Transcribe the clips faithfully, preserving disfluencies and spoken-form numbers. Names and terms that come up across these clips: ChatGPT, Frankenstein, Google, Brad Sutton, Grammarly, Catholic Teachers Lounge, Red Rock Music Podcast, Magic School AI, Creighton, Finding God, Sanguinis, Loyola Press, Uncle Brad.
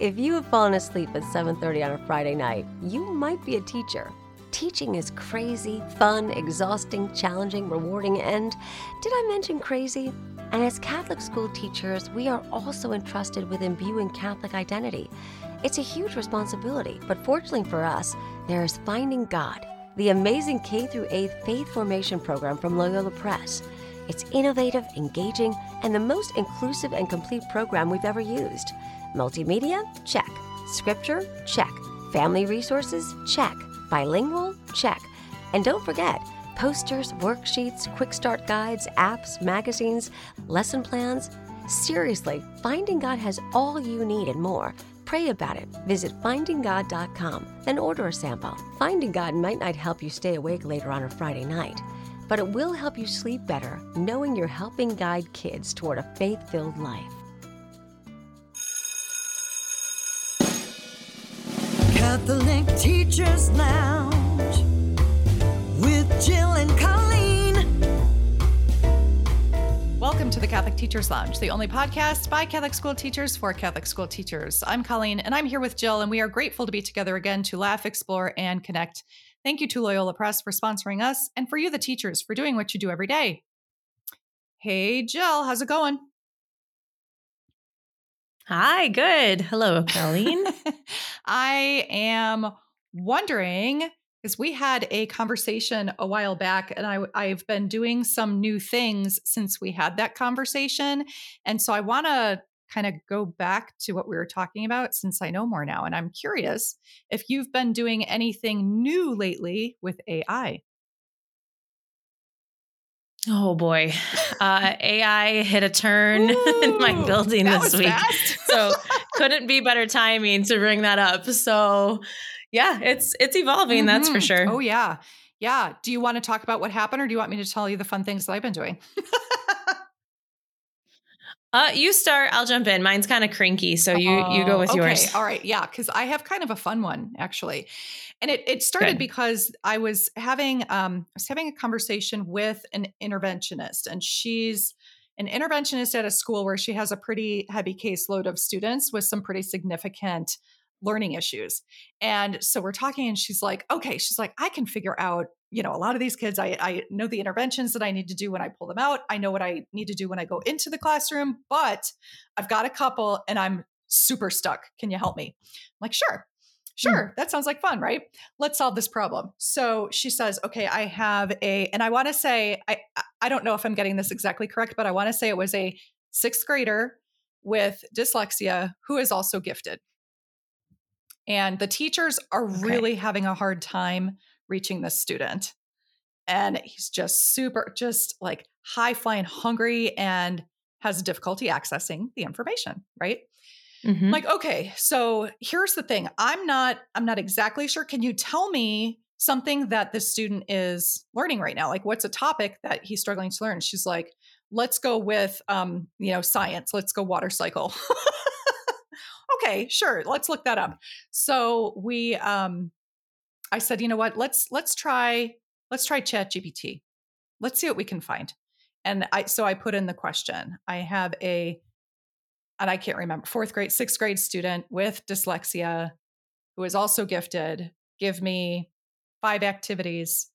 If you have fallen asleep at seven thirty on a Friday night, you might be a teacher. Teaching is crazy, fun, exhausting, challenging, rewarding, and did I mention crazy? And as Catholic school teachers, we are also entrusted with imbuing Catholic identity. It's a huge responsibility, but fortunately for us, there is Finding God, the amazing K through eight faith formation program from Loyola Press. It's innovative, engaging, and the most inclusive and complete program we've ever used. Multimedia? Check. Scripture? Check. Family resources? Check. Bilingual? Check. And don't forget, posters, worksheets, quick start guides, apps, magazines, lesson plans. Seriously, Finding God has all you need and more. Pray about it. Visit finding god dot com, then order a sample. Finding God might not help you stay awake later on a Friday night, but it will help you sleep better knowing you're helping guide kids toward a faith-filled life. Catholic Teachers Lounge with Jill and Colleen. Welcome to the Catholic Teachers Lounge, the only podcast by Catholic school teachers for Catholic school teachers. I'm Colleen, and I'm here with Jill, and we are grateful to be together again to laugh, explore, and connect. Thank you to Loyola Press for sponsoring us, and for you, the teachers, for doing what you do every day. Hey, Jill, how's it going? Hi, good. Hello, Colleen. I am wondering, because we had a conversation a while back, and I, I've been doing some new things since we had that conversation. And so I want to kind of go back to what we were talking about since I know more now. And I'm curious if you've been doing anything new lately with A I. Oh boy. Uh, A I hit a turn Ooh, in my building this week. So couldn't be better timing to bring that up. So yeah, it's, it's evolving. Mm-hmm. That's for sure. Oh yeah. Yeah. Do you want to talk about what happened, or do you want me to tell you the fun things that I've been doing? uh, you start, I'll jump in. Mine's kind of cranky. So you, oh, you go with okay. yours. All right. Yeah. Cause I have kind of a fun one actually. And it, it started Good. because I was having um, I was having a conversation with an interventionist, and she's an interventionist at a school where she has a pretty heavy caseload of students with some pretty significant learning issues. And so we're talking, and she's like, okay, she's like, I can figure out, you know, a lot of these kids, I, I know the interventions that I need to do when I pull them out. I know what I need to do when I go into the classroom, but I've got a couple and I'm super stuck. Can you help me? I'm like, sure. Sure. That sounds like fun, right? Let's solve this problem. So she says, okay, I have a, and I want to say, I, I don't know if I'm getting this exactly correct, but I want to say it was a sixth grader with dyslexia who is also gifted. And the teachers are okay. really having a hard time reaching this student. And he's just super, just like high flying hungry and has difficulty accessing the information, right? Mm-hmm. Like, okay, so here's the thing. I'm not, I'm not exactly sure. Can you tell me something that the student is learning right now? Like, what's a topic that he's struggling to learn? She's like, let's go with, um, you know, science. Let's go water cycle. Okay, sure. Let's look that up. So we, um, I said, you know what, let's, let's try, let's try ChatGPT. Let's see what we can find. And I, so I put in the question. I have a, and I can't remember, fourth grade, sixth grade student with dyslexia who is also gifted. Give me five activities,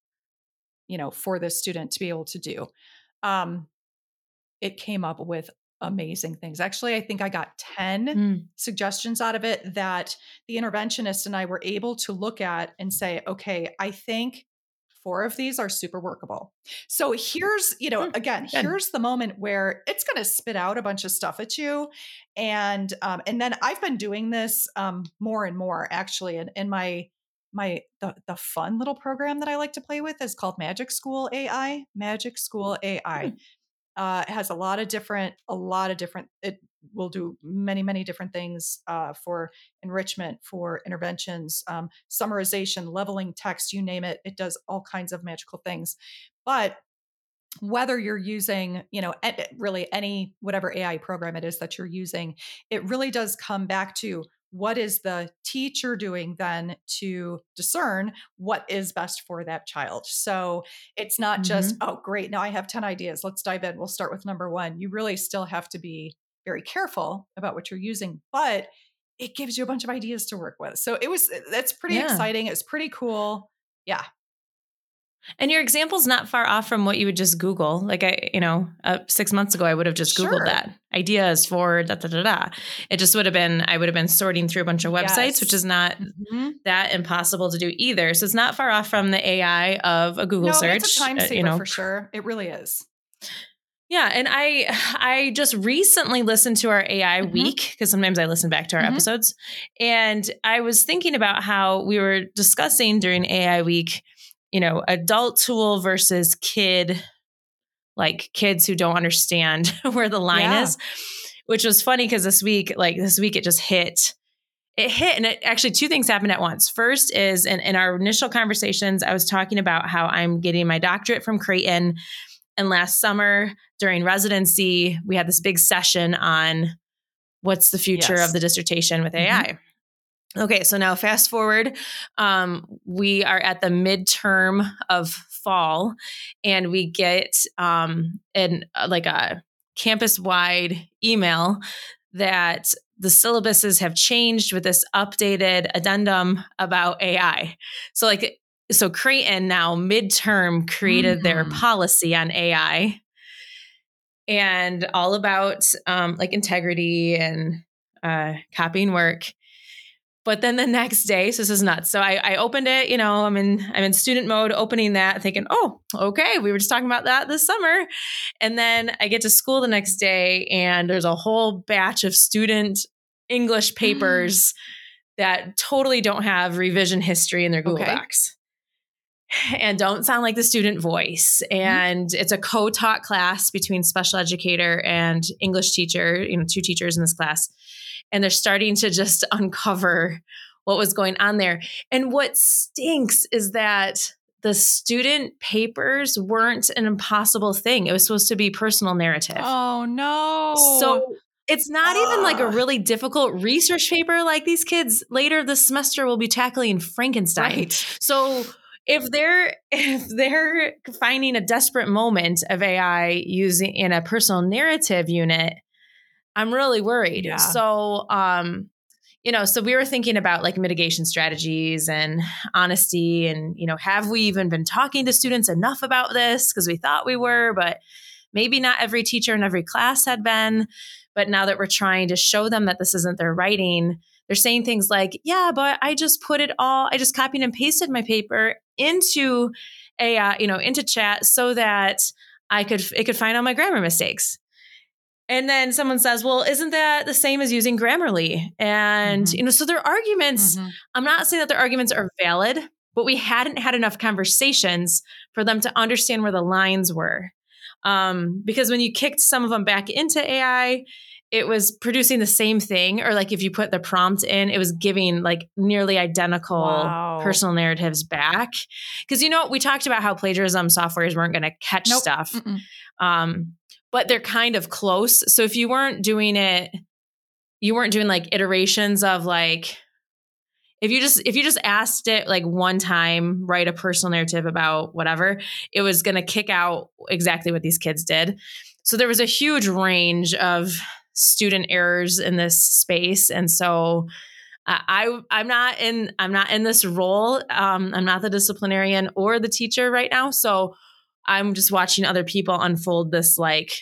you know, for this student to be able to do. Um, it came up with amazing things. Actually, I think I got ten mm. suggestions out of it that the interventionist and I were able to look at and say, okay, I think four of these are super workable. So here's, you know, again, here's the moment where it's going to spit out a bunch of stuff at you. And, um, and then I've been doing this, um, more and more actually. And in, in my, my, the, the fun little program that I like to play with is called Magic School A I. Magic School A I, uh, it has a lot of different, a lot of different, it will do many, many different things, uh, for enrichment, for interventions, um, summarization, leveling text, you name it. It does all kinds of magical things. But whether you're using, you know, really any, whatever A I program it is that you're using, it really does come back to what is the teacher doing then to discern what is best for that child. So it's not mm-hmm. just, oh, great. Now I have ten ideas. Let's dive in. We'll start with number one. You really still have to be very careful about what you're using, but it gives you a bunch of ideas to work with. So it was, that's pretty yeah. exciting. It was pretty cool. Yeah. And your example's not far off from what you would just Google. Like I, you know, uh, six months ago, I would have just Googled sure. that. Ideas for da, da, da, da. It just would have been, I would have been sorting through a bunch of websites, yes. which is not mm-hmm. that impossible to do either. So it's not far off from the A I of a Google no, search. It's a time saver, uh, you know. For sure. It really is. Yeah. And I, I just recently listened to our A I mm-hmm. week, because sometimes I listen back to our mm-hmm. episodes. And I was thinking about how we were discussing during A I week, you know, adult tool versus kid, like kids who don't understand where the line yeah. is, which was funny. Cause this week, like this week, it just hit, it hit. And it, actually two things happened at once. First is in, in our initial conversations, I was talking about how I'm getting my doctorate from Creighton. And last summer during residency, we had this big session on what's the future yes. of the dissertation with mm-hmm. A I. Okay. So now fast forward, um, we are at the midterm of fall and we get um, an, like a campus-wide email that the syllabuses have changed with this updated addendum about A I. So like, so Creighton now midterm created mm-hmm. their policy on A I and all about um, like integrity and uh, copying work. But then the next day, so this is nuts. So I, I opened it, you know, I'm in, I'm in student mode opening that thinking, oh, okay. We were just talking about that this summer. And then I get to school the next day and there's a whole batch of student English papers mm. that totally don't have revision history in their Google okay. Docs and don't sound like the student voice. And mm. it's a co-taught class between special educator and English teacher, you know, two teachers in this class. And they're starting to just uncover what was going on there. And what stinks is that the student papers weren't an impossible thing. It was supposed to be personal narrative. Oh, no. So it's not Ugh. even like a really difficult research paper. Like these kids later this semester will be tackling Frankenstein. Right. So if they're if they're finding a desperate moment of A I using in a personal narrative unit, I'm really worried. Yeah. So, um, you know, so we were thinking about like mitigation strategies and honesty and, you know, have we even been talking to students enough about this? Cause we thought we were, but maybe not every teacher in every class had been, but now that we're trying to show them that this isn't their writing, they're saying things like, yeah, but I just put it all, I just copied and pasted my paper into a, uh, you know, into chat so that I could, it could find all my grammar mistakes. And then someone says, well, isn't that the same as using Grammarly? And, mm-hmm. you know, so their arguments, mm-hmm. I'm not saying that their arguments are valid, but we hadn't had enough conversations for them to understand where the lines were. Um, because when you kicked some of them back into A I, it was producing the same thing. Or like if you put the prompt in, it was giving like nearly identical wow. personal narratives back. Because, you know, we talked about how plagiarism softwares weren't going to catch nope. stuff. Mm-mm. Um but they're kind of close. So if you weren't doing it, you weren't doing like iterations of like, if you just, if you just asked it like one time, write a personal narrative about whatever, it was going to kick out exactly what these kids did. So there was a huge range of student errors in this space. And so uh, I, I'm not in, I'm not in this role. Um, I'm not the disciplinarian or the teacher right now. So I'm just watching other people unfold this like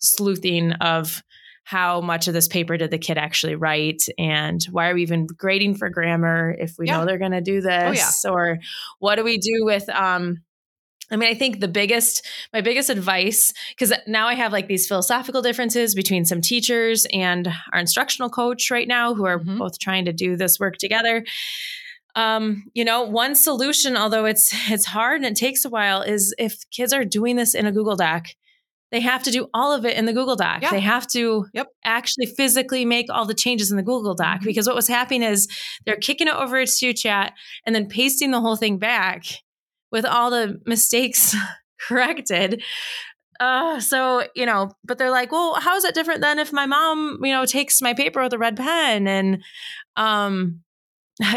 sleuthing of how much of this paper did the kid actually write and why are we even grading for grammar if we yeah. know they're going to do this oh, yeah. or what do we do with, um, I mean, I think the biggest, my biggest advice, because now I have like these philosophical differences between some teachers and our instructional coach right now who are mm-hmm. both trying to do this work together. Um, you know, one solution, although it's, it's hard and it takes a while, is if kids are doing this in a Google Doc, they have to do all of it in the Google Doc. Yeah. They have to yep. actually physically make all the changes in the Google Doc mm-hmm. because what was happening is they're kicking it over to chat and then pasting the whole thing back with all the mistakes corrected. Uh, so, you know, but they're like, well, how is that different than if my mom, you know, takes my paper with a red pen and, um,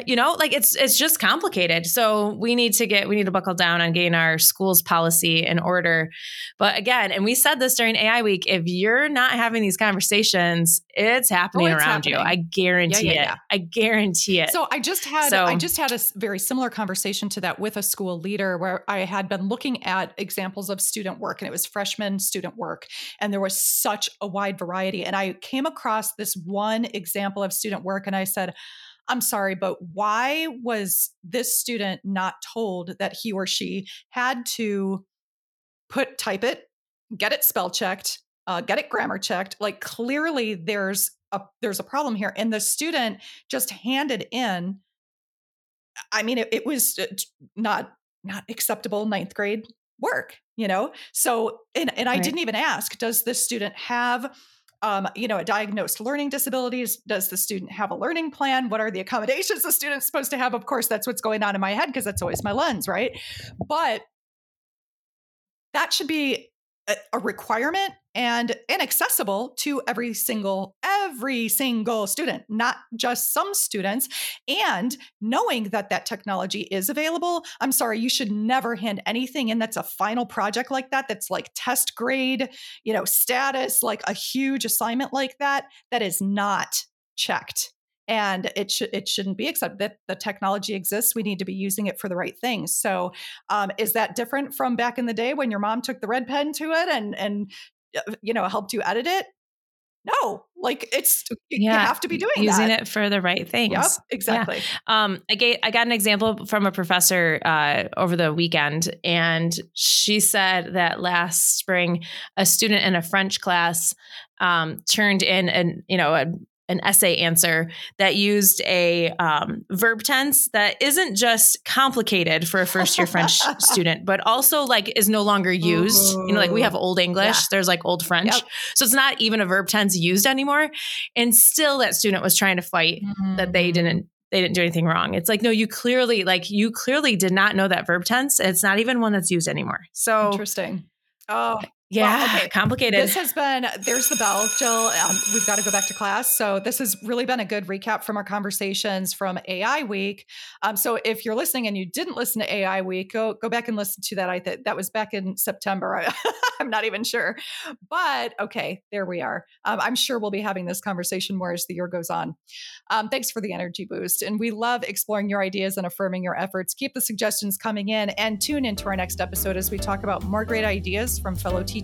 you know, like it's, it's just complicated. So we need to get, we need to buckle down on getting our school's policy in order. But again, and we said this during A I week, if you're not having these conversations, It's happening oh, it's around happening. you. I guarantee yeah, yeah, it. Yeah. I guarantee it. So I just had so, I just had a very similar conversation to that with a school leader where I had been looking at examples of student work, and it was freshman student work, and there was such a wide variety. And I came across this one example of student work, and I said, I'm sorry, but why was this student not told that he or she had to put type it, get it spell checked, Uh, get it grammar checked? Like, clearly there's a, there's a problem here. And the student just handed in, I mean, it, it was not, not acceptable ninth grade work, you know? So, and, and I right. didn't even ask, does this student have, um, you know, a diagnosed learning disabilities? Does the student have a learning plan? What are the accommodations the student's supposed to have? Of course, that's what's going on in my head, because that's always my lens, right? But that should be a, a requirement and inaccessible to every single, every single student, not just some students. And knowing that that technology is available, I'm sorry, you should never hand anything in that's a final project like that, that's like test grade, you know, status, like a huge assignment like that, that is not checked. And it should it shouldn't be accepted. That the technology exists. We need to be using it for the right things. So um, is that different from back in the day when your mom took the red pen to it and and you know, helped you edit it? No, like it's, yeah. you have to be doing using that. It for the right things. Yep, exactly. Yeah. Um, I gave, I got an example from a professor, uh, over the weekend, and she said that last spring, a student in a French class, um, turned in an, you know, a, an essay answer that used a um, verb tense that isn't just complicated for a first year French student, but also like is no longer used. Ooh. You know, like we have Old English, yeah. there's like Old French. Yep. So it's not even a verb tense used anymore. And still that student was trying to fight mm-hmm. that they didn't, they didn't do anything wrong. It's like, no, you clearly, like you clearly did not know that verb tense. It's not even one that's used anymore. So interesting. Oh, yeah. Wow, okay. Complicated. This has been, there's the bell, Jill. Um, we've got to go back to class. So this has really been a good recap from our conversations from A I Week. Um, so if you're listening and you didn't listen to A I Week, go, go back and listen to that. I think that was back in September. I, I'm not even sure, but okay, there we are. Um, I'm sure we'll be having this conversation more as the year goes on. Um, thanks for the energy boost. And we love exploring your ideas and affirming your efforts. Keep the suggestions coming in, and tune into our next episode as we talk about more great ideas from fellow teachers.